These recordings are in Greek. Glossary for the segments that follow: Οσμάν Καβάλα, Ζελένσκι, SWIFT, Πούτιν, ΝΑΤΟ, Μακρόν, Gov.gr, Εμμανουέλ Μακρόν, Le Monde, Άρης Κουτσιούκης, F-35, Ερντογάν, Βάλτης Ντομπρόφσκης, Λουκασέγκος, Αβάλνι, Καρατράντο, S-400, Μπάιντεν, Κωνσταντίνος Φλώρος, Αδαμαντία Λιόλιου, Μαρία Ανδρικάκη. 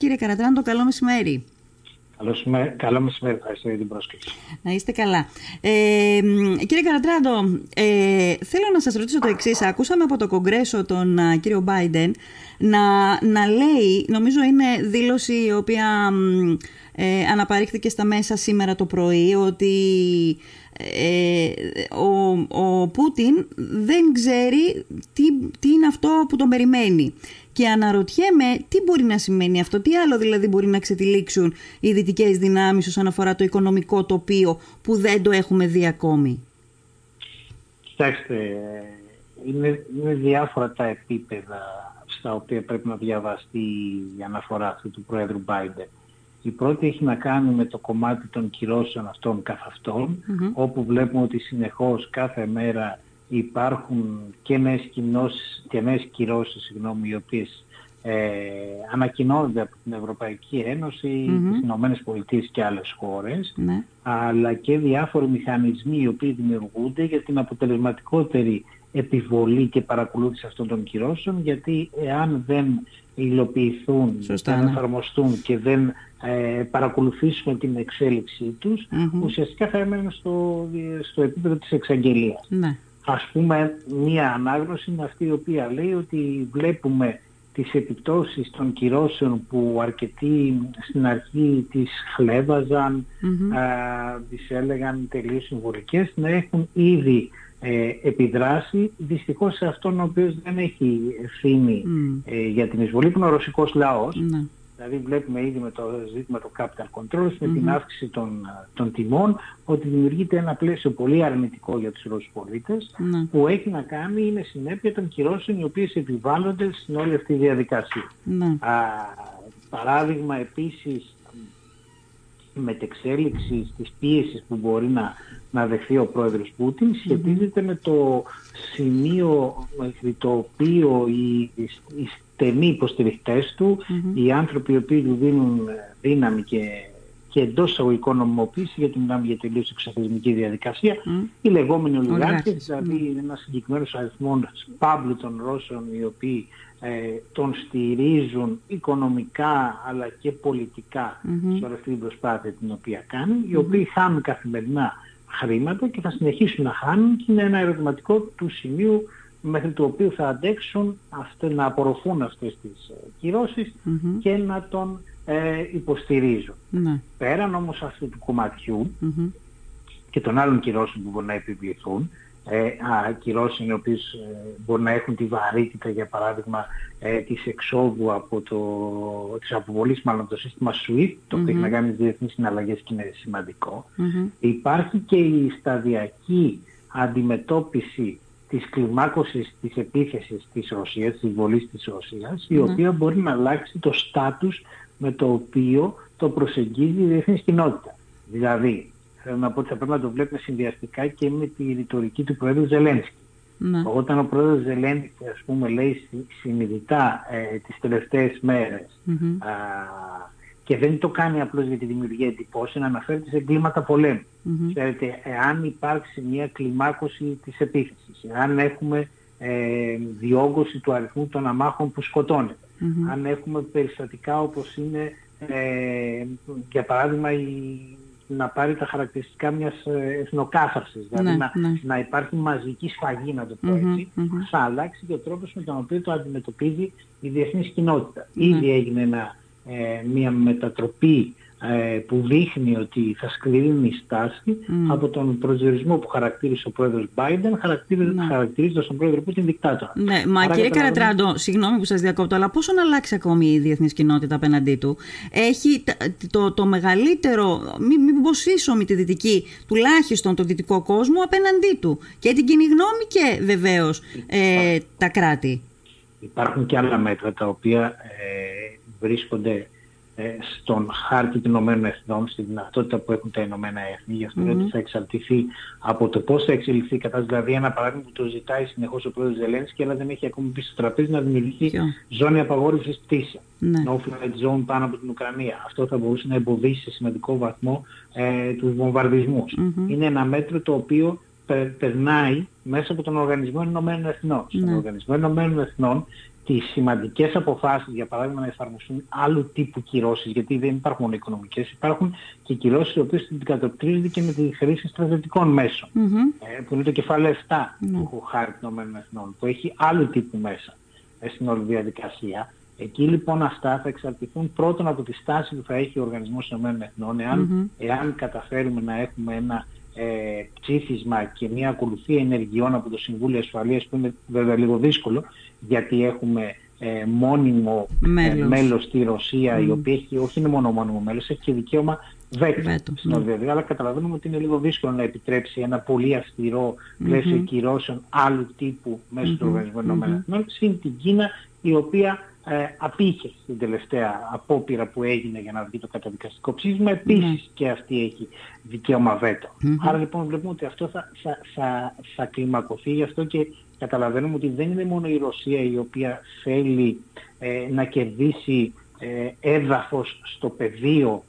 Κύριε Καρατράντο, καλό μεσημέρι. Καλό μεσημέρι, ευχαριστώ για την πρόσκληση. Να είστε καλά. Κύριε Καρατράντο, θέλω να σας ρωτήσω το εξής. Ακούσαμε από το Κογκρέσο τον κύριο Μπάιντεν να λέει, νομίζω είναι δήλωση η οποία αναπαρήχθηκε στα μέσα σήμερα το πρωί, ότι ο Πούτιν δεν ξέρει τι είναι αυτό που τον περιμένει. Και αναρωτιέμαι τι μπορεί να σημαίνει αυτό, τι άλλο δηλαδή μπορεί να ξετυλίξουν οι δυτικές δυνάμεις όσον αφορά το οικονομικό τοπίο που δεν το έχουμε δει ακόμη. Κοιτάξτε, είναι διάφορα τα επίπεδα στα οποία πρέπει να διαβαστεί η αναφορά αυτού του Πρόεδρου Μπάιντεν. Η πρώτη έχει να κάνει με το κομμάτι των κυρώσεων αυτών καθ' αυτών, όπου βλέπουμε ότι συνεχώς κάθε μέρα υπάρχουν και νέες κυρώσεις, οι οποίες ανακοινώνονται από την Ευρωπαϊκή Ένωση, τις Ηνωμένες Πολιτείες και άλλες χώρες, αλλά και διάφοροι μηχανισμοί οι οποίοι δημιουργούνται για την αποτελεσματικότερη επιβολή και παρακολούθηση αυτών των κυρώσεων, γιατί εάν δεν υλοποιηθούν, δεν εφαρμοστούν και δεν παρακολουθήσουμε την εξέλιξή τους, ουσιαστικά θα έμενουν στο επίπεδο της εξαγγελίας. Ας πούμε, μία ανάγνωση είναι αυτή η οποία λέει ότι βλέπουμε τις επιπτώσεις των κυρώσεων που αρκετοί στην αρχή τις χλέβαζαν, τις έλεγαν τελείως συμβολικές, να έχουν ήδη επιδράσει, δυστυχώς σε αυτόν ο οποίος δεν έχει ευθύνη για την εισβολή, που είναι ο ρωσικός λαός. Δηλαδή βλέπουμε ήδη με το ζήτημα του capital controls, με την αύξηση των τιμών, ότι δημιουργείται ένα πλαίσιο πολύ αρνητικό για τους Ρώσους πολίτες, που έχει να κάνει, είναι συνέπεια των κυρώσεων οι οποίες επιβάλλονται στην όλη αυτή τη διαδικασία. Παράδειγμα επίσης μετεξέλιξης της πίεσης που μπορεί να δεχθεί ο πρόεδρος Πούτιν σχετίζεται με το σημείο μέχρι το οποίο οι στενοί υποστηριχτές του, οι άνθρωποι οι οποίοι του δίνουν δύναμη και εντός εισαγωγικών νομιμοποίηση, γιατί μιλάμε για τελείως εξαθλισμική διαδικασία, οι λεγόμενοι ολιγάρχες, δηλαδή ένα συγκεκριμένο αριθμό παύλου των Ρώσων οι οποίοι τον στηρίζουν οικονομικά αλλά και πολιτικά σε όλη αυτή την προσπάθεια την οποία κάνει, οι οποίοι χάνουν καθημερινά χρήματα και θα συνεχίσουν να χάνουν, και είναι ένα ερωτηματικό του σημείου μέχρι το οποίο θα αντέξουν να απορροφούν αυτές τις κυρώσεις και να τον υποστηρίζουν. Πέραν όμως αυτού του κομματιού και των άλλων κυρώσεων που μπορεί να επιβληθούν, κυρώσεις οι οποίες μπορεί να έχουν τη βαρύτητα, για παράδειγμα, της εξόδου της αποβολής μάλλον από το σύστημα SWIFT, το οποίο έχει να κάνει με τις διεθνείς συναλλαγές και είναι σημαντικό. Υπάρχει και η σταδιακή αντιμετώπιση της κλιμάκωσης της επίθεσης της Ρωσίας, της εισβολής της Ρωσίας, η οποία μπορεί να αλλάξει το στάτους με το οποίο το προσεγγίζει η διεθνής κοινότητα. Δηλαδή, θέλω να πω ότι θα πρέπει να το βλέπουμε συνδυαστικά και με τη ρητορική του Πρόεδρου Ζελένσκι. Όταν ο Πρόεδρος Ζελένσκι, ας πούμε, λέει συνειδητά τις τελευταίες μέρες και δεν το κάνει απλώς για τη δημιουργία εντυπώσεων, αναφέρεται σε κλίματα πολέμου. Ξέρετε, εάν υπάρξει μια κλιμάκωση της επίθεσης, εάν έχουμε διόγκωση του αριθμού των αμάχων που σκοτώνεται, αν έχουμε περιστατικά όπως είναι, για παράδειγμα, να πάρει τα χαρακτηριστικά μιας εθνοκάθαρσης, δηλαδή να υπάρχει μαζική σφαγή, να το πω έτσι, θα αλλάξει και ο τρόπος με τον οποίο το αντιμετωπίζει η διεθνής κοινότητα. Ήδη έγινε μια μετατροπή που δείχνει ότι θα σκληρύνει η στάση από τον προσδιορισμό που χαρακτήρισε ο πρόεδρος Μπάιντεν, χαρακτηρίζοντας τον πρόεδρο Πούτιν δικτάτορα. Ναι, μα κύριε Καρατράντο, συγγνώμη που σας διακόπτω, αλλά πόσο να αλλάξει ακόμη η διεθνής κοινότητα απέναντί του? Έχει το μεγαλύτερο, μήπως ίσο τη δυτική, τουλάχιστον τον δυτικό κόσμο απέναντί του, και την κοινή γνώμη και βεβαίως τα κράτη. Υπάρχουν και άλλα μέτρα τα οποία βρίσκονται στον χάρτη των Ηνωμένων Εθνών, στη δυνατότητα που έχουν τα Ηνωμένα Έθνη. Γι' αυτό ότι θα εξαρτηθεί από το πώς θα εξελιχθεί η κατάσταση. Δηλαδή, ένα παράδειγμα που το ζητάει συνεχώς ο πρόεδρος Ζελένσκι, αλλά δεν έχει ακόμη πει στο τραπέζι, να δημιουργηθεί ζώνη απαγόρευσης πτήσεων. No flight zone πάνω από την Ουκρανία. Αυτό θα μπορούσε να εμποδίσει σε σημαντικό βαθμό τους βομβαρδισμούς. Είναι ένα μέτρο το οποίο περνάει μέσα από τον Οργανισμό Ηνωμένων Εθνών. Στον Οργανισμό Ηνωμένων Εθνών τις σημαντικές αποφάσεις, για παράδειγμα να εφαρμοστούν άλλου τύπου κυρώσεις, γιατί δεν υπάρχουν μόνο οικονομικές, υπάρχουν και κυρώσεις οι οποίες αντικατοπτρίζονται και με τη χρήση στρατιωτικών μέσων, που είναι το κεφάλαιο 7 του χάρτη των ΗΠΑ, που έχει άλλου τύπου μέσα στην όλη διαδικασία. Εκεί λοιπόν αυτά θα εξαρτηθούν πρώτον από τη στάση που θα έχει ο Οργανισμός των ΗΠΑ, εάν καταφέρουμε να έχουμε ένα ψήφισμα και μια ακολουθία ενεργειών από το Συμβούλιο Ασφαλείας, που είναι βέβαια λίγο δύσκολο, γιατί έχουμε μόνιμο μέλος στη Ρωσία, η οποία έχει, όχι είναι μόνο μόνιμο μέλος, έχει και δικαίωμα βέτο στην Ορβηγία, αλλά καταλαβαίνουμε ότι είναι λίγο δύσκολο να επιτρέψει ένα πολύ αυστηρό πλαίσιο κυρώσεων άλλου τύπου μέσω του Οργανισμού ΗΠΑ, συν την Κίνα, η οποία απήχε την τελευταία απόπειρα που έγινε για να βγει το καταδικαστικό ψήφισμα, επίσης και αυτή έχει δικαίωμα βέτο. Άρα λοιπόν βλέπουμε ότι αυτό θα κλιμακωθεί, γι' αυτό και καταλαβαίνουμε ότι δεν είναι μόνο η Ρωσία η οποία θέλει να κερδίσει έδαφος στο πεδίο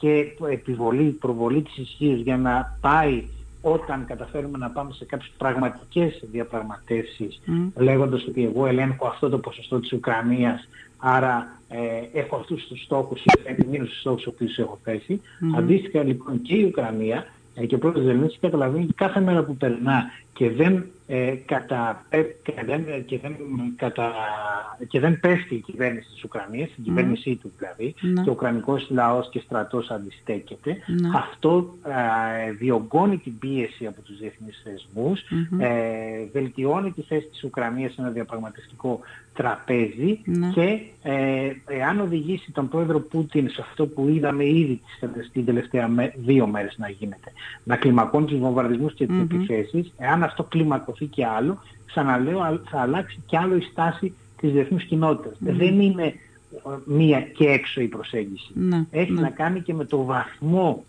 και επιβολή, προβολή της ισχύως, για να πάει, όταν καταφέρουμε να πάμε σε κάποιες πραγματικές διαπραγματεύσεις, λέγοντας ότι εγώ ελέγχω αυτό το ποσοστό της Ουκρανίας, άρα έχω αυτούς τους στόχους ή επιμείνω στους στόχους οποίους έχω θέσει. Αντίστοιχα λοιπόν και η Ουκρανία και ο πρόεδρος Ζελένσκι καταλαβαίνει ότι κάθε μέρα που περνά και δεν πέφτει η κυβέρνηση της Ουκρανίας, η κυβέρνησή του δηλαδή, και ο ουκρανικός λαός και στρατός αντιστέκεται, αυτό διωγγώνει την πίεση από τους διεθνείς θεσμούς, βελτιώνει τη θέση της Ουκρανίας σε ένα διαπραγματευτικό τραπέζι και εάν οδηγήσει τον πρόεδρο Πούτιν σε αυτό που είδαμε ήδη την τελευταία δύο μέρες να γίνεται, να κλιμακώνει τους βομβαρδισμούς και τις επιθέσεις, εάν αυτό κλιμακωθεί και άλλο, ξαναλέω, θα αλλάξει και άλλο η στάση της διεθνούς κοινότητας. Δεν είναι μία και έξω η προσέγγιση. Έχει να κάνει και με το βαθμό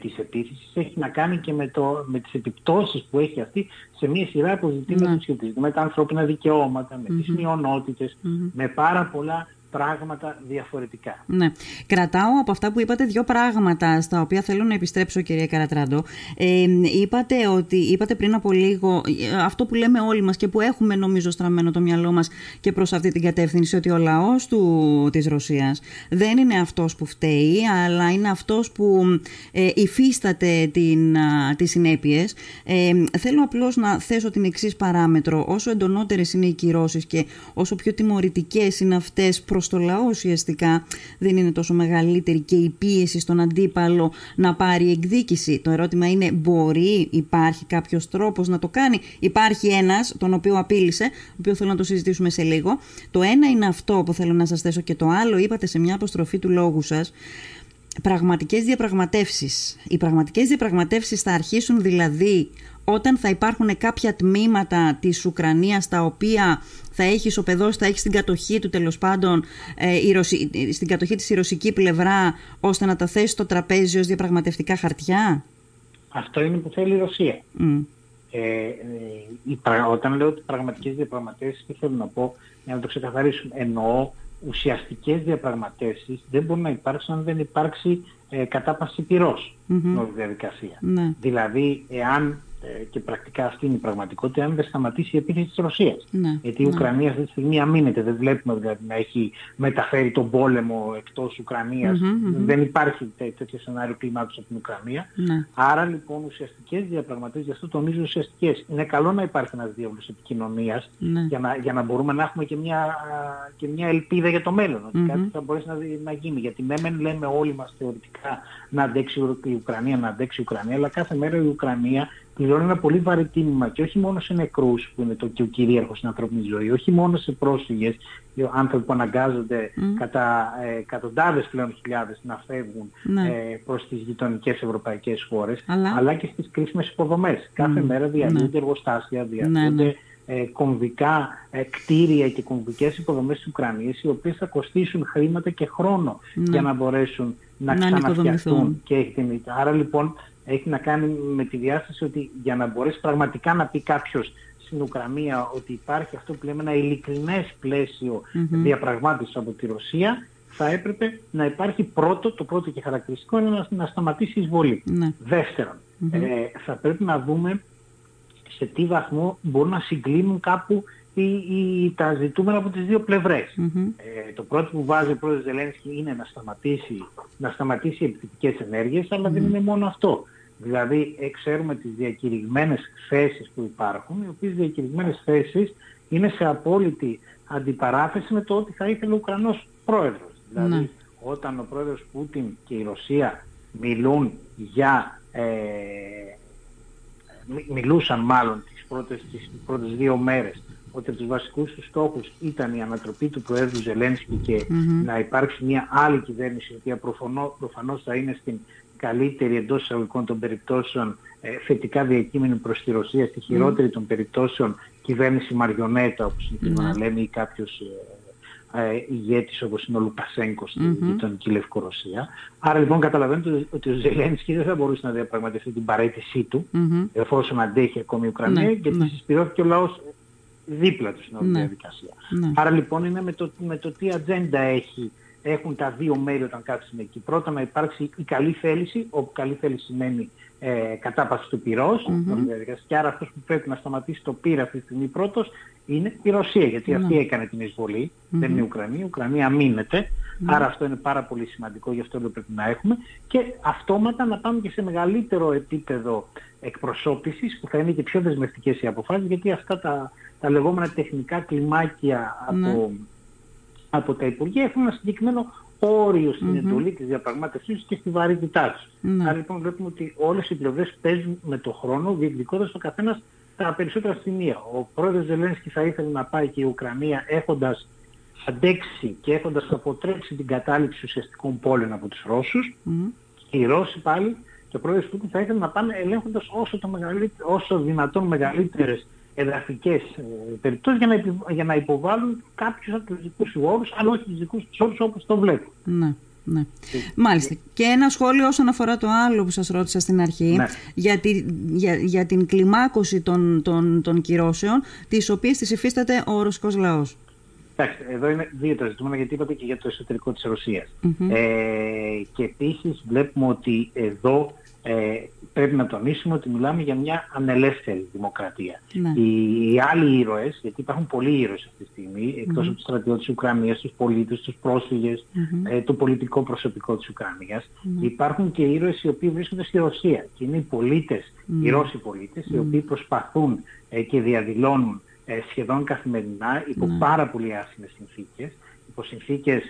της επίθεσης, έχει να κάνει και με τις επιπτώσεις που έχει αυτή σε μία σειρά από ζητήματα που σχετίζονται με τα ανθρώπινα δικαιώματα, με τις μειονότητες, με πάρα πολλά πράγματα διαφορετικά. Ναι. Κρατάω από αυτά που είπατε δύο πράγματα στα οποία θέλω να επιστρέψω, κυρία Καρατράντο. Είπατε πριν από λίγο αυτό που λέμε όλοι μας και που έχουμε νομίζω στραμμένο το μυαλό μας και προς αυτή την κατεύθυνση, ότι ο λαός της Ρωσίας δεν είναι αυτός που φταίει, αλλά είναι αυτός που υφίσταται τις συνέπειες. Θέλω απλώς να θέσω την εξής παράμετρο. Όσο εντονότερες είναι οι κυρώσεις και όσο πιο τιμωρητικές είναι αυτές προς το λαό, ουσιαστικά δεν είναι τόσο μεγαλύτερη και η πίεση στον αντίπαλο να πάρει εκδίκηση. Το ερώτημα είναι, υπάρχει κάποιος τρόπος να το κάνει? Υπάρχει ένας, τον οποίο απείλησε, τον οποίο θέλω να το συζητήσουμε σε λίγο. Το ένα είναι αυτό που θέλω να σας θέσω, και το άλλο είπατε σε μια αποστροφή του λόγου σας, πραγματικές διαπραγματεύσεις. Οι πραγματικές διαπραγματεύσεις θα αρχίσουν δηλαδή όταν θα υπάρχουν κάποια τμήματα της Ουκρανίας τα οποία θα έχει ισοπεδώσει, θα έχει στην κατοχή του τέλος πάντων, στην κατοχή της η ρωσική πλευρά, ώστε να τα θέσει στο τραπέζι ως διαπραγματευτικά χαρτιά. Αυτό είναι που θέλει η Ρωσία. Όταν λέω ότι πραγματικές διαπραγματεύσεις, τι θέλω να πω, για να το ξεκαθαρίσουμε, εννοώ ουσιαστικές διαπραγματεύσεις δεν μπορούν να υπάρξουν αν δεν υπάρξει κατάπαυση πυρός στην όλη διαδικασία. Δηλαδή, εάν, και πρακτικά αυτή είναι η πραγματικότητα, αν δεν σταματήσει η επίθεση της Ρωσίας. Γιατί η Ουκρανία αυτή τη στιγμή αμήνεται, δεν βλέπουμε δηλαδή να έχει μεταφέρει τον πόλεμο εκτός Ουκρανίας, δεν υπάρχει τέτοιο σενάριο κλιμάκωσης από την Ουκρανία. Άρα λοιπόν ουσιαστικές διαπραγματεύσεις, γι' αυτό τονίζω ουσιαστικές. Είναι καλό να υπάρχει ένας διάβλος επικοινωνίας για να μπορούμε να έχουμε και μια ελπίδα για το μέλλον, ότι κάτι θα μπορέσει να γίνει. Γιατί λέμε όλοι μας θεωρητικά να αντέξει η Ουκρανία, αλλά κάθε μέρα η Ουκρανία πληρώνει ένα πολύ βαρύ τίμημα, και όχι μόνο σε νεκρούς, που είναι το κυρίαρχο στην ανθρώπινη ζωή, όχι μόνο σε πρόσφυγες, άνθρωποι που αναγκάζονται κατά εκατοντάδες πλέον χιλιάδες να φεύγουν προς τις γειτονικές ευρωπαϊκές χώρες, αλλά και στις κρίσιμες υποδομές. Κάθε μέρα διαλύονται εργοστάσια, διαλύονται κομβικά κτίρια και κομβικές υποδομές της Ουκρανίας, οι οποίες θα κοστίσουν χρήματα και χρόνο για να μπορέσουν να ξαναφτιαχτούν και εκτιμηθούν. Άρα λοιπόν έχει να κάνει με τη διάσταση ότι για να μπορέσει πραγματικά να πει κάποιος στην Ουκρανία ότι υπάρχει αυτό που λέμε ένα ειλικρινές πλαίσιο διαπραγμάτευσης από τη Ρωσία, θα έπρεπε να υπάρχει το πρώτο και χαρακτηριστικό είναι να σταματήσει η εισβολή. Δεύτερον, θα πρέπει να δούμε σε τι βαθμό μπορούν να συγκλίνουν κάπου τα ζητούμενα από τις δύο πλευρές. Mm-hmm. Το πρώτο που βάζει ο πρόεδρος Ζελένσκι είναι να σταματήσει επιθετικές ενέργειες, αλλά δεν είναι μόνο αυτό. Δηλαδή ξέρουμε τις διακηρυγμένες θέσεις που υπάρχουν, οι οποίες διακηρυγμένες θέσεις είναι σε απόλυτη αντιπαράθεση με το ότι θα ήθελε ο Ουκρανός πρόεδρος. Δηλαδή όταν ο πρόεδρος Πούτιν και η Ρωσία μιλούσαν τις πρώτες δύο μέρες, ότι από τους βασικούς τους στόχους ήταν η ανατροπή του Προέδρου Ζελένσκι και να υπάρξει μια άλλη κυβέρνηση, η οποία προφανώς θα είναι στην καλύτερη εντός εισαγωγικών των περιπτώσεων θετικά διακείμενη προς τη Ρωσία, στη χειρότερη των περιπτώσεων κυβέρνηση μαριονέτα, όπως συνήθως λέμε, ή κάποιος ηγέτης όπως είναι ο Λουκασέγκος στην γειτονική Λευκορωσία. Άρα λοιπόν καταλαβαίνετε ότι ο Ζελένσκι δεν θα μπορούσε να διαπραγματευτεί την παραίτησή του, εφόσον αντέχει ακόμη η Ουκρανία, γιατί συσπηρώθηκε ο λαός δίπλα του στην όλη διαδικασία. Άρα λοιπόν είναι με το τι ατζέντα έχουν τα δύο μέρη όταν κάτσουν εκεί. Πρώτα να υπάρξει η καλή θέληση, όπου καλή θέληση σημαίνει κατάπαυση του πυρός, και άρα αυτός που πρέπει να σταματήσει το πύρα αυτή τη στιγμή πρώτος είναι η Ρωσία, γιατί αυτή έκανε την εισβολή, δεν είναι η Ουκρανία. Η Ουκρανία αμήνεται, άρα αυτό είναι πάρα πολύ σημαντικό, γι' αυτό το πρέπει να έχουμε. Και αυτόματα να πάμε και σε μεγαλύτερο επίπεδο εκπροσώπησης, που θα είναι και πιο δεσμευτικές οι αποφάσεις, γιατί αυτά τα λεγόμενα τεχνικά κλιμάκια από τα Υπουργεία έχουν ένα συγκεκριμένο όριο στην εντολή της διαπραγμάτευσης και στη βαρύτητά τους. Άρα λοιπόν βλέπουμε ότι όλες οι πλευρές παίζουν με το χρόνο, διεκδικώντας ο καθένας τα περισσότερα σημεία. Ο πρόεδρος Ζελένσκι θα ήθελε να πάει και η Ουκρανία έχοντας αντέξει και έχοντας αποτρέψει την κατάληψη ουσιαστικών πόλεων από τους Ρώσους. Οι Ρώσοι πάλι και ο πρόεδρος Πούτιν θα ήθελε να πάνε ελέγχοντας όσο δυνατόν μεγαλύτερες εδαφικές περιπτώσεις για να υποβάλουν κάποιους από τους δικούς τους όρους, αλλά όχι τους δικούς τους όρους όπως το βλέπουν. Ναι. Μάλιστα. Και ένα σχόλιο όσον αφορά το άλλο που σας ρώτησα στην αρχή, για την κλιμάκωση των κυρώσεων, τις οποίες τις υφίσταται ο ρωσικός λαός. Εντάξει, εδώ είναι δύο τα ζητούμενα, γιατί είπατε και για το εσωτερικό της Ρωσίας. Και επίσης βλέπουμε ότι εδώ πρέπει να τονίσουμε ότι μιλάμε για μια ανελεύθερη δημοκρατία. Οι άλλοι ήρωες, γιατί υπάρχουν πολλοί ήρωες αυτή τη στιγμή, εκτός από τους στρατιώτες της Ουκρανίας, τους πολίτες, τους πρόσφυγες, το πολιτικό προσωπικό της Ουκρανίας, υπάρχουν και ήρωες οι οποίοι βρίσκονται στη Ρωσία και είναι οι πολίτες, οι Ρώσοι πολίτες, οι οποίοι προσπαθούν και διαδηλώνουν σχεδόν καθημερινά υπό πάρα πολύ άσχημες συνθήκες, υπό συνθήκες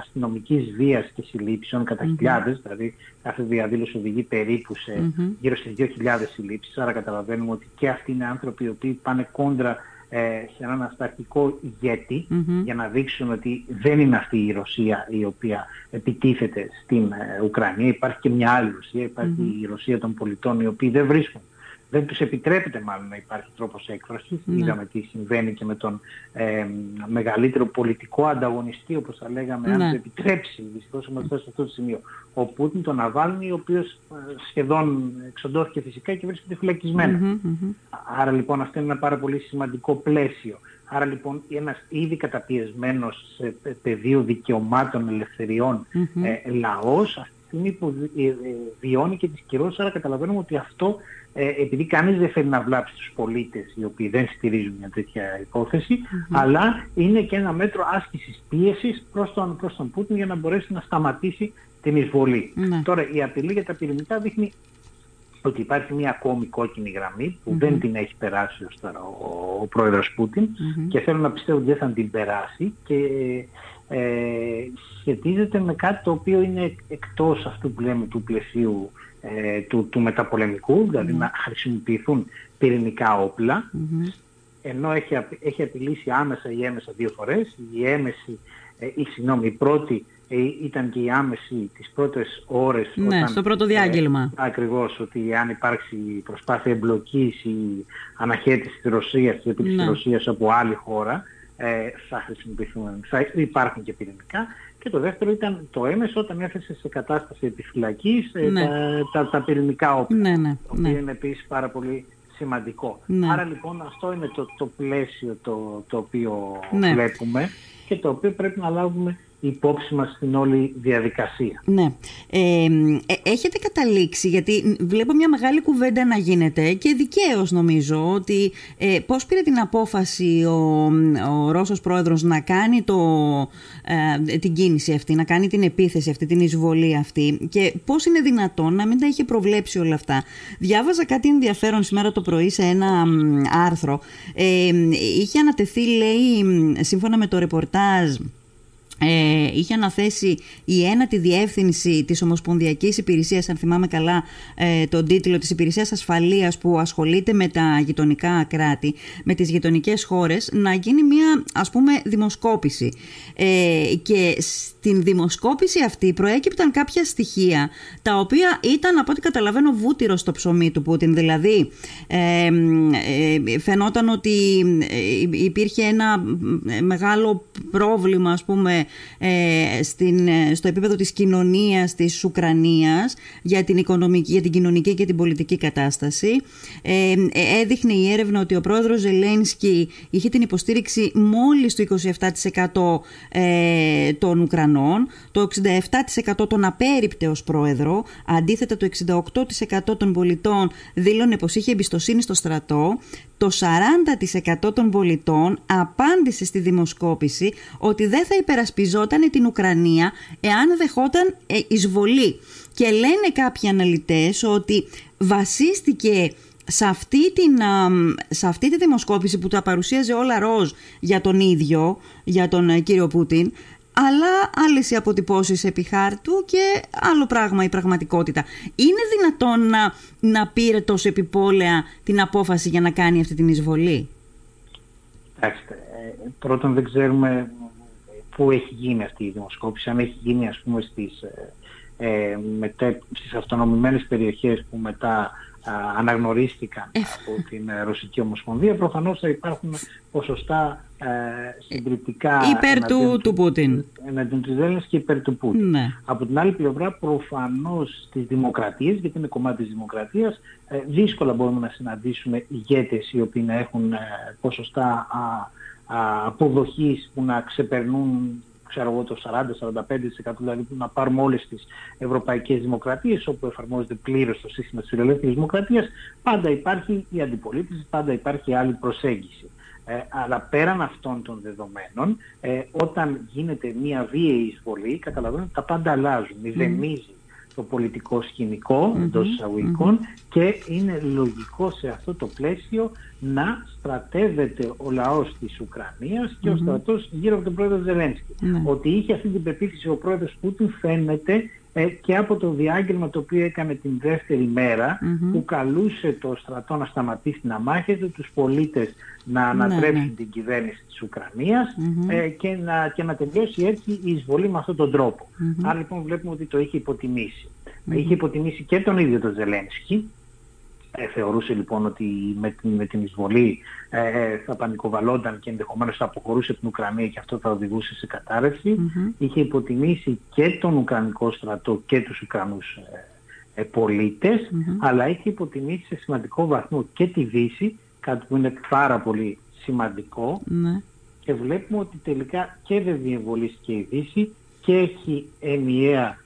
αστυνομικής βίας και συλλήψεων κατά χιλιάδες, δηλαδή κάθε διαδήλωση οδηγεί περίπου σε γύρω στις 2.000 συλλήψεις, άρα καταλαβαίνουμε ότι και αυτοί είναι άνθρωποι οι οποίοι πάνε κόντρα σε έναν ασταρχικό ηγέτη για να δείξουν ότι δεν είναι αυτή η Ρωσία η οποία επιτίθεται στην Ουκρανία. Υπάρχει και μια άλλη Ρωσία, υπάρχει η Ρωσία των πολιτών, οι οποίοι δεν βρίσκουν. Δεν τους επιτρέπεται μάλλον να υπάρχει τρόπος έκφρασης. Είδαμε τι συμβαίνει και με τον μεγαλύτερο πολιτικό ανταγωνιστή, όπως θα λέγαμε, αν του επιτρέψει, δυστυχώς είμαστε σε αυτό το σημείο, ο Πούτιν, τον Αβάλνι, ο οποίος σχεδόν εξοντώθηκε φυσικά και βρίσκεται φυλακισμένο. Άρα λοιπόν αυτό είναι ένα πάρα πολύ σημαντικό πλαίσιο. Άρα λοιπόν ένας ήδη καταπιεσμένος σε πεδίο δικαιωμάτων, ελευθεριών λαός, αυτή τη στιγμή που βιώνει και τις κυρώσεις, άρα καταλαβαίνουμε ότι αυτό, επειδή κανείς δεν θέλει να βλάψει τους πολίτες οι οποίοι δεν στηρίζουν μια τέτοια υπόθεση, αλλά είναι και ένα μέτρο άσκησης πίεσης προς τον Πούτιν για να μπορέσει να σταματήσει την εισβολή. Τώρα η απειλή για τα πυρηνικά δείχνει ότι υπάρχει μια ακόμη κόκκινη γραμμή που δεν την έχει περάσει ως τώρα ο πρόεδρος Πούτιν και θέλω να πιστεύω ότι δεν θα την περάσει, και σχετίζεται με κάτι το οποίο είναι εκτός αυτού που λέμε του πλαισίου του μεταπολεμικού, δηλαδή να χρησιμοποιηθούν πυρηνικά όπλα, ενώ έχει απειλήσει άμεσα ή έμεσα δύο φορές. Η πρώτη ήταν και η άμεση τις πρώτες ώρες, στο πρώτο διάγγελμα. Ακριβώς, ότι αν υπάρξει προσπάθεια εμπλοκής ή αναχέτηση της Ρωσίας, της επίθεσης της Ρωσίας από άλλη χώρα, θα υπάρχουν και πυρηνικά. Και το δεύτερο ήταν το έμεσο, όταν έθεσε σε κατάσταση επιφυλακής τα πυρηνικά όπλα, το οποίο είναι επίσης πάρα πολύ σημαντικό. Άρα λοιπόν αυτό είναι το πλαίσιο το οποίο βλέπουμε και το οποίο πρέπει να λάβουμε υπόψη μας στην όλη διαδικασία. Ναι. Έχετε καταλήξει, γιατί βλέπω μια μεγάλη κουβέντα να γίνεται και δικαίως νομίζω, ότι πώς πήρε την απόφαση ο Ρώσος πρόεδρος να κάνει την κίνηση αυτή, να κάνει την επίθεση αυτή, την εισβολή αυτή, και πώς είναι δυνατόν να μην τα είχε προβλέψει όλα αυτά. Διάβαζα κάτι ενδιαφέρον σήμερα το πρωί σε ένα άρθρο. Είχε ανατεθεί, λέει, σύμφωνα με το ρεπορτάζ, είχε αναθέσει η ένατη διεύθυνση της Ομοσπονδιακής Υπηρεσίας, αν θυμάμαι καλά τον τίτλο, της Υπηρεσίας Ασφαλείας που ασχολείται με τα γειτονικά κράτη, με τις γειτονικές χώρες, να γίνει μια, ας πούμε, δημοσκόπηση. Και στην δημοσκόπηση αυτή προέκυπταν κάποια στοιχεία τα οποία ήταν, από ό,τι καταλαβαίνω, βούτυρο στο ψωμί του Πούτιν. Δηλαδή φαινόταν ότι υπήρχε ένα μεγάλο πρόβλημα, ας πούμε, στο επίπεδο της κοινωνίας της Ουκρανίας, για την κοινωνική και την πολιτική κατάσταση. Έδειχνε η έρευνα ότι ο πρόεδρος Ζελένσκι είχε την υποστήριξη μόλις του 27% των Ουκρανών, το 67% τον απέρριπτε ως πρόεδρο, αντίθετα το 68% των πολιτών δήλωνε πως είχε εμπιστοσύνη στο στρατό, το 40% των πολιτών απάντησε στη δημοσκόπηση ότι δεν θα υπερασπιζόταν την Ουκρανία εάν δεχόταν εισβολή. Και λένε κάποιοι αναλυτές ότι βασίστηκε σε αυτή τη δημοσκόπηση που τα παρουσίαζε όλα ροζ για τον ίδιο, για τον κύριο Πούτιν, αλλά άλλες οι αποτυπώσεις επί χάρτου και άλλο πράγμα η πραγματικότητα. Είναι δυνατόν να πήρε τόσο επιπόλαια την απόφαση για να κάνει αυτή την εισβολή? Κοιτάξτε, πρώτον δεν ξέρουμε πού έχει γίνει αυτή η δημοσκόπηση, αν έχει γίνει, ας πούμε, στις αυτονομημένες περιοχές που μετά αναγνωρίστηκαν από την Ρωσική Ομοσπονδία. Προφανώς θα υπάρχουν ποσοστά συντριπτικά υπέρ του Πούτιν, εναντίον της Ζέλενσκι και υπέρ του Πούτιν. Ναι. Από την άλλη πλευρά, προφανώς στις δημοκρατίες, γιατί είναι κομμάτι της δημοκρατίας, δύσκολα μπορούμε να συναντήσουμε ηγέτες οι οποίοι να έχουν ποσοστά αποδοχής που να ξεπερνούν, ξέρω εγώ, το 40-45%, δηλαδή να πάρουμε όλες τις ευρωπαϊκές δημοκρατίες όπου εφαρμόζεται πλήρως το σύστημα της φιλελεύθερης δημοκρατίας. Πάντα υπάρχει η αντιπολίτευση, πάντα υπάρχει άλλη προσέγγιση. Αλλά πέραν αυτών των δεδομένων, όταν γίνεται μια βίαιη εισβολή, καταλαβαίνω ότι τα πάντα αλλάζουν, μηδενίζει το πολιτικό σκηνικό εντός εισαγωγικών και είναι λογικό σε αυτό το πλαίσιο να στρατεύεται ο λαός της Ουκρανίας και ο στρατός γύρω από τον πρόεδρο Ζελένσκι. Ότι είχε αυτή την πεποίθηση ο πρόεδρος Πούτιν φαίνεται και από το διάγγελμα το οποίο έκανε την δεύτερη μέρα, που καλούσε το στρατό να σταματήσει να μάχεται, τους πολίτες να ανατρέψουν την κυβέρνηση της Ουκρανίας και να τελειώσει έτσι η εισβολή με αυτόν τον τρόπο. Άρα λοιπόν βλέπουμε ότι το είχε υποτιμήσει. Είχε υποτιμήσει και τον ίδιο τον Ζελένσκι. Θεωρούσε λοιπόν ότι με την εισβολή θα πανικοβαλόταν και ενδεχομένως θα αποχωρούσε την Ουκρανία και αυτό θα οδηγούσε σε κατάρρευση. Είχε υποτιμήσει και τον Ουκρανικό στρατό και τους Ουκρανούς πολίτες, αλλά είχε υποτιμήσει σε σημαντικό βαθμό και τη Δύση, κάτι που είναι πάρα πολύ σημαντικό. Και βλέπουμε ότι τελικά και δεν διεμβολίστηκε η Δύση και έχει ενιαία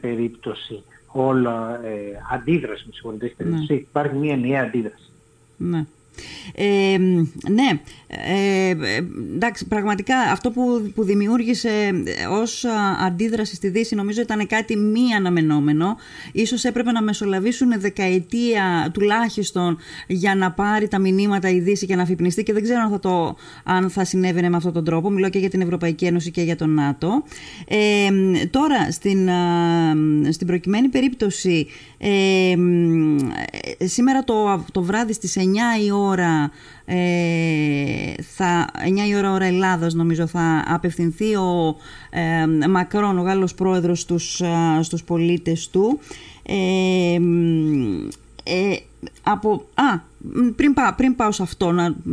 περίπτωση αντίδραση, με συγχωρείτε, υπάρχει μια ενιαία αντίδραση. Ναι, εντάξει, πραγματικά αυτό που δημιούργησε ως αντίδραση στη Δύση νομίζω ήταν κάτι μη αναμενόμενο. Ίσως έπρεπε να μεσολαβήσουν δεκαετία τουλάχιστον για να πάρει τα μηνύματα η Δύση και να αφυπνιστεί, και δεν ξέρω αν θα συνέβαινε με αυτόν τον τρόπο. Μιλώ και για την Ευρωπαϊκή Ένωση και για τον ΝΑΤΟ. Τώρα στην προκειμένη περίπτωση, σήμερα το βράδυ στις 9 η ώρα, 9 η ώρα ώρα Ελλάδος, νομίζω θα απευθυνθεί ο Μακρόν, ο Γάλλος πρόεδρος, στους πολίτες του.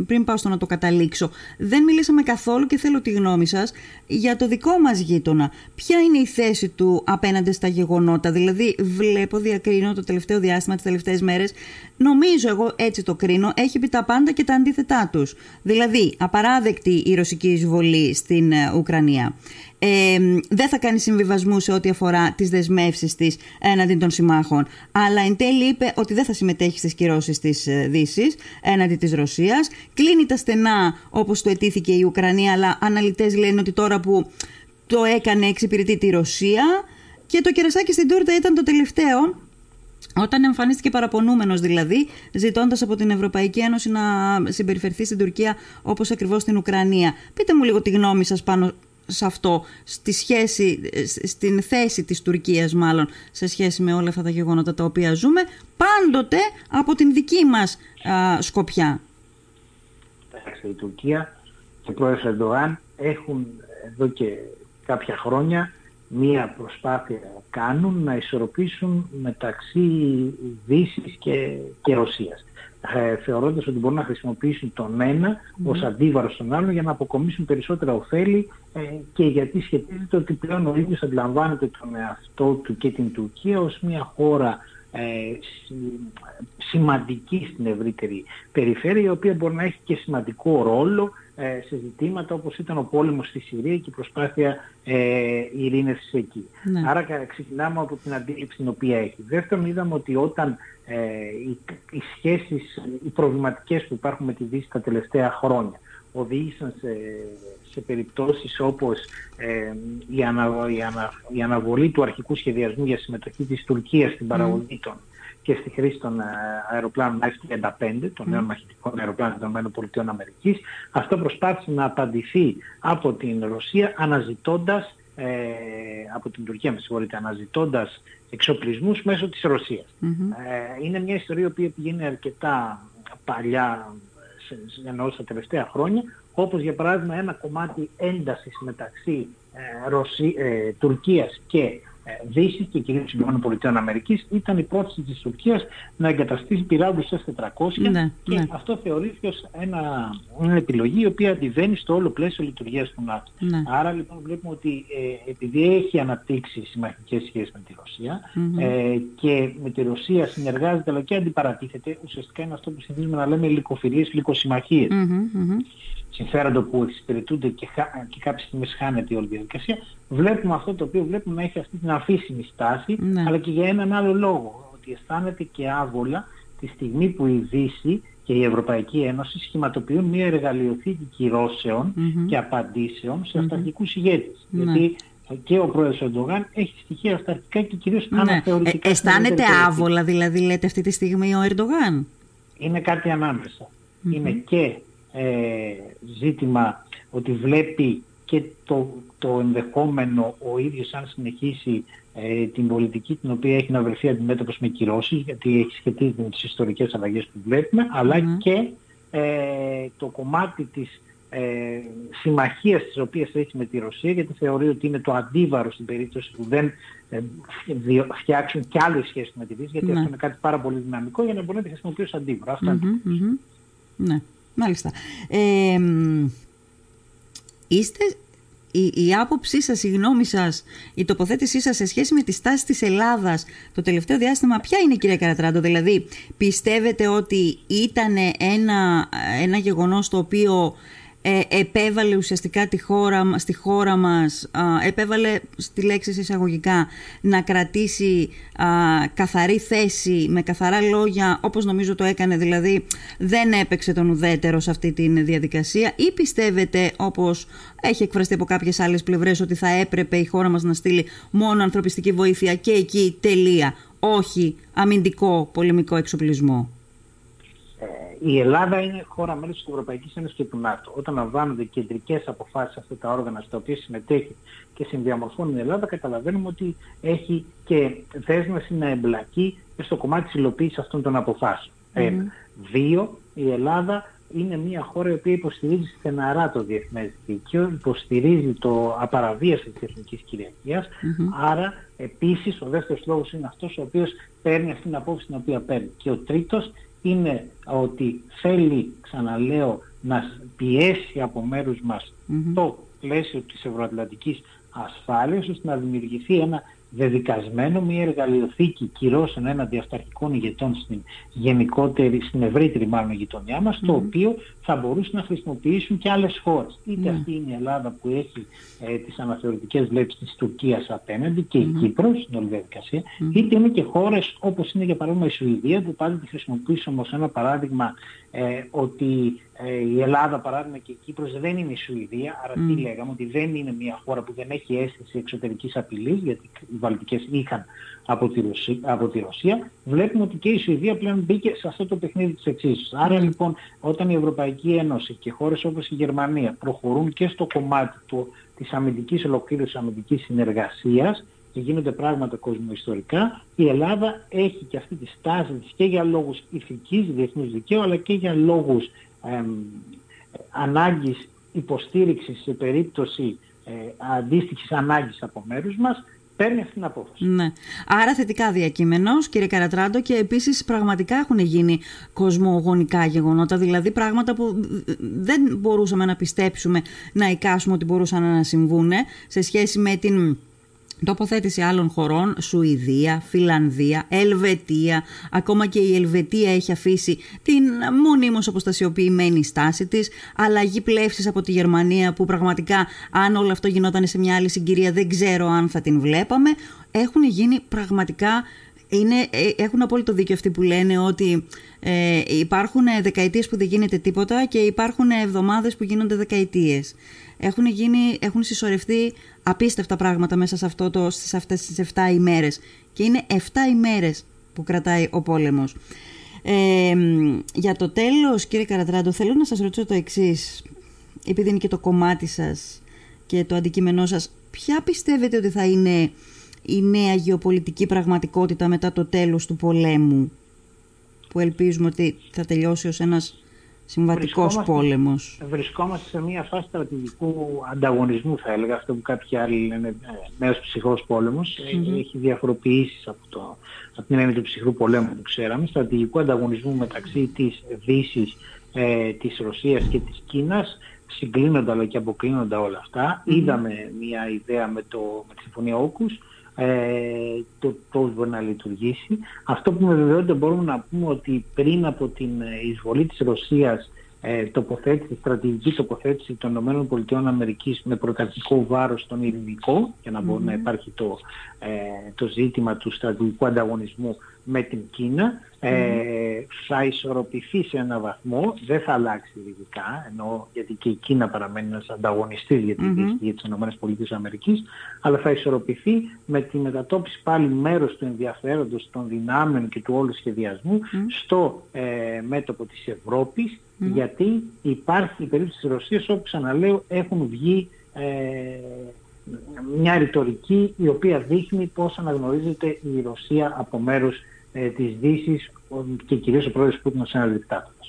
Πριν πάω στο να το καταλήξω, δεν μιλήσαμε καθόλου και θέλω τη γνώμη σας για το δικό μας γείτονα. Ποια είναι η θέση του απέναντι στα γεγονότα? Δηλαδή διακρίνω το τελευταίο διάστημα, τις τελευταίες μέρες, νομίζω εγώ έτσι το κρίνω, έχει πει τα πάντα και τα αντίθετά τους. Δηλαδή απαράδεκτη η ρωσική εισβολή στην Ουκρανία. Δεν θα κάνει συμβιβασμού σε ό,τι αφορά τις δεσμεύσεις της έναντι των συμμάχων. Αλλά εν τέλει είπε ότι δεν θα συμμετέχει στις κυρώσεις της Δύσης έναντι της Ρωσίας. Κλείνει τα στενά όπως το αιτήθηκε η Ουκρανία, αλλά αναλυτές λένε ότι τώρα που το έκανε εξυπηρετεί τη Ρωσία. Και το κερασάκι στην τούρτα ήταν το τελευταίο, όταν εμφανίστηκε παραπονούμενος δηλαδή, ζητώντας από την Ευρωπαϊκή Ένωση να συμπεριφερθεί στην Τουρκία όπως ακριβώς στην Ουκρανία. Πείτε μου λίγο τη γνώμη σας πάνω σε αυτό, στην θέση της Τουρκίας μάλλον, σε σχέση με όλα αυτά τα γεγονότα τα οποία ζούμε, πάντοτε από την δική μας σκοπιά. Η Τουρκία και ο πρόεδρος Ερντογάν έχουν εδώ και κάποια χρόνια μία προσπάθεια κάνουν να ισορροπήσουν μεταξύ Δύσης και Ρωσίας, θεωρώντας ότι μπορούν να χρησιμοποιήσουν τον ένα ως αντίβαρο στον άλλο για να αποκομίσουν περισσότερα ωφέλη, και γιατί σχετίζεται ότι πλέον ο ίδιος αντιλαμβάνεται τον εαυτό του και την Τουρκία ως μια χώρα σημαντική στην ευρύτερη περιφέρεια, η οποία μπορεί να έχει και σημαντικό ρόλο σε ζητήματα όπως ήταν ο πόλεμος στη Συρία και η προσπάθεια ειρήνευσης εκεί. Ναι. Άρα ξεκινάμε από την αντίληψη την οποία έχει. Δεύτερον, είδαμε ότι όταν οι σχέσεις, οι προβληματικές που υπάρχουν με τη Δύση τα τελευταία χρόνια οδήγησαν σε περιπτώσεις όπως η αναβολή του αρχικού σχεδιασμού για συμμετοχή της Τουρκίας στην παραγωγή των και στη χρήση των αεροπλάνων F-35, των νέων μαχητικών αεροπλάνων των ΗΠΑ, αυτό προσπάθησε να απαντηθεί από την Ρωσία αναζητώντας, από την Τουρκία με συγχωρείτε, αναζητώντας εξοπλισμούς μέσω της Ρωσίας. Είναι μια ιστορία που πηγαίνει αρκετά παλιά, εννοώ στα τελευταία χρόνια, όπως για παράδειγμα ένα κομμάτι έντασης μεταξύ Τουρκίας και Δύσης και κυρίως των ΗΠΑ ήταν η πρόθεση της Τουρκίας να εγκαταστήσει πυράβλους S-400, και αυτό θεωρήθηκε ως μια επιλογή η οποία αντιβαίνει στο όλο πλαίσιο λειτουργίας του ΝΑΤΟ. Ναι. Άρα λοιπόν βλέπουμε ότι επειδή έχει αναπτύξει συμμαχικές σχέσεις με τη Ρωσία και με τη Ρωσία συνεργάζεται αλλά και αντιπαρατίθεται, ουσιαστικά είναι αυτό που συνηθίζουμε να λέμε λυκοφιλίες, λυκοσυμμαχίες. Συμφέροντο που εξυπηρετούνται και κάποιες στιγμές χάνεται η όλη διαδικασία, βλέπουμε αυτό το οποίο βλέπουμε να έχει αυτή την αφήσιμη στάση, αλλά και για έναν άλλο λόγο, ότι αισθάνεται και άβολα τη στιγμή που η Δύση και η Ευρωπαϊκή Ένωση σχηματοποιούν μια εργαλειοθήκη κυρώσεων και απαντήσεων σε αυταρχικούς ηγέτες. Γιατί και ο πρόεδρος Ερντογάν έχει στοιχεία αυταρχικά και κυρίως αναθεωρητικά. Αισθάνεται άβολα, δηλαδή, λέτε αυτή τη στιγμή ο Ερντογάν? Είναι κάτι ανάμεσα. Είναι και ζήτημα ότι βλέπει και το ενδεχόμενο ο ίδιος, αν συνεχίσει την πολιτική την οποία έχει, να βρεθεί αντιμέτωπος με κυρώσεις, γιατί έχει σχετίζεται με τις ιστορικές αλλαγές που βλέπουμε, αλλά και το κομμάτι της συμμαχίας της οποίας έχει με τη Ρωσία, γιατί θεωρεί ότι είναι το αντίβαρο στην περίπτωση που δεν φτιάξουν κι άλλες σχέσεις με τη Δύση, γιατί αυτό είναι κάτι πάρα πολύ δυναμικό για να μπορεί να τη χρησιμοποιεί ως αντίβαρο. Ναι. Μάλιστα. Η άποψή σας, η γνώμη σας, η τοποθέτησή σας σε σχέση με τη στάση της Ελλάδας το τελευταίο διάστημα, ποια είναι, κυρία Καρατράντο? Δηλαδή, πιστεύετε ότι ήταν ένα γεγονός το οποίο επέβαλε ουσιαστικά στη χώρα μας, επέβαλε στη λέξη εισαγωγικά, να κρατήσει καθαρή θέση με καθαρά λόγια, όπως νομίζω το έκανε, δηλαδή δεν έπαιξε τον ουδέτερο σε αυτή τη διαδικασία, ή πιστεύετε, όπως έχει εκφραστεί από κάποιες άλλες πλευρές, ότι θα έπρεπε η χώρα μας να στείλει μόνο ανθρωπιστική βοήθεια και εκεί τελεία, όχι αμυντικό πολεμικό εξοπλισμό? Η Ελλάδα είναι χώρα μέλος της Ευρωπαϊκής Ένωσης και του ΝΑΤΟ. Όταν λαμβάνονται κεντρικές αποφάσεις σε αυτά τα όργανα στα οποία συμμετέχει και συνδιαμορφώνει η Ελλάδα, καταλαβαίνουμε ότι έχει και δέσμευση να εμπλακεί στο κομμάτι της υλοποίησης αυτών των αποφάσεων. Δύο, η Ελλάδα είναι μια χώρα η οποία υποστηρίζει στεναρά το διεθνές δίκαιο, υποστηρίζει το απαραβίαση της εθνικής κυριαρχίας, άρα επίσης ο δεύτερος λόγος είναι αυτός ο οποίος παίρνει αυτήν την απόφαση την οποία παίρνει. Και ο τρίτος είναι ότι θέλει, ξαναλέω, να πιέσει από μέρους μας το πλαίσιο της ευρωατλαντικής ασφάλειας, ώστε να δημιουργηθεί ένα δεδικασμένο, μια εργαλειοθήκη κυρώσεων έναντι αυταρχικών ηγετών στην γενικότερη, στην ευρύτερη μάλλον γειτονιά μας, το οποίο θα μπορούσε να χρησιμοποιήσουν και άλλες χώρες. Είτε αυτή είναι η Ελλάδα που έχει τις αναθεωρητικές βλέψεις της Τουρκίας απέναντι και η Κύπρος, στην όλη διαδικασία, είτε είναι και χώρες όπως είναι για παράδειγμα η Σουηδία, που πάντα τη χρησιμοποιήσαμε ως ένα παράδειγμα ότι η Ελλάδα παράδειγμα και η Κύπρος δεν είναι η Σουηδία, άρα τι λέγαμε, ότι δεν είναι μια χώρα που δεν έχει αίσθηση εξωτερικής απειλής, γιατί οι Βαλτικές είχαν από τη Ρωσία. Βλέπουμε ότι και η Σουηδία πλέον μπήκε σε αυτό το παιχνίδι της εξίσωσης. Άρα λοιπόν όταν η Ευρωπαϊκή Ένωση και χώρες όπως η Γερμανία προχωρούν και στο κομμάτι της αμυντικής ολοκλήρωσης, αμυντικής συνεργασίας, και γίνονται πράγματα κοσμοϊστορικά, η Ελλάδα έχει και αυτή τη στάση της και για λόγους ηθικής, διεθνούς δικαίου, αλλά και για λόγους ανάγκης υποστήριξης σε περίπτωση αντίστοιχης ανάγκης από μέρους μας, παίρνει αυτή την απόφαση. Ναι. Άρα θετικά διακείμενος, κύριε Καρατράντο, και επίσης πραγματικά έχουν γίνει κοσμογονικά γεγονότα, δηλαδή πράγματα που δεν μπορούσαμε να πιστέψουμε, να εικάσουμε ότι μπορούσαν να συμβούνε σε σχέση με την τοποθέτηση άλλων χωρών, Σουηδία, Φιλανδία, Ελβετία. Ακόμα και η Ελβετία έχει αφήσει την μονίμως αποστασιοποιημένη στάση της. Αλλαγή πλεύσης από τη Γερμανία, που πραγματικά αν όλο αυτό γινόταν σε μια άλλη συγκυρία δεν ξέρω αν θα την βλέπαμε. Έχουν γίνει πραγματικά... Έχουν απόλυτο δίκιο αυτοί που λένε ότι υπάρχουν δεκαετίες που δεν γίνεται τίποτα και υπάρχουν εβδομάδες που γίνονται δεκαετίες. Έχουν συσσωρευτεί απίστευτα πράγματα μέσα σε αυτό στις αυτές τις 7 ημέρες. Και είναι 7 ημέρες που κρατάει ο πόλεμος. Για το τέλος, κύριε Καρατράντο, θέλω να σας ρωτήσω το εξής. Επειδή είναι και το κομμάτι σας και το αντικείμενό σας, ποια πιστεύετε ότι θα είναι η νέα γεωπολιτική πραγματικότητα μετά το τέλος του πολέμου, που ελπίζουμε ότι θα τελειώσει ως ένας συμβατικός πόλεμος? Βρισκόμαστε σε μια φάση στρατηγικού ανταγωνισμού, θα έλεγα, αυτό που κάποιοι άλλοι λένε νέος ψυχρός πόλεμος. Έχει διαφοροποιήσεις από την έννοια του ψυχρού πολέμου που ξέραμε, στρατηγικού ανταγωνισμού μεταξύ της Δύσης, της Ρωσίας και της Κίνας. Συγκλίνονται αλλά και αποκλίνονται όλα αυτά. Είδαμε μια ιδέα με τη συμφωνία Όκους, το πώς μπορεί να λειτουργήσει. Αυτό που με βεβαιότητα μπορούμε να πούμε ότι πριν από την εισβολή της Ρωσίας, στρατηγική τοποθέτηση των ΗΠΑ με προκαταρκτικό βάρος στον ειρηνικό, για να μπορεί να υπάρχει το ζήτημα του στρατηγικού ανταγωνισμού με την Κίνα, θα ισορροπηθεί σε ένα βαθμό, δεν θα αλλάξει ειδικά, ενώ γιατί και η Κίνα παραμένει ένας ανταγωνιστής για τις ΗΠΑ, αλλά θα ισορροπηθεί με τη μετατόπιση πάλι μέρος του ενδιαφέροντος των δυνάμεων και του όλου σχεδιασμού στο μέτωπο της Ευρώπης, γιατί υπάρχει η περίπτωση της Ρωσίας όπου, ξαναλέω, έχουν βγει μια ρητορική η οποία δείχνει πώς αναγνωρίζεται η Ρωσία από μέρους της Δύσης και κυρίως ο πρόεδρος Πούτιν ως ένα δικτάτορα.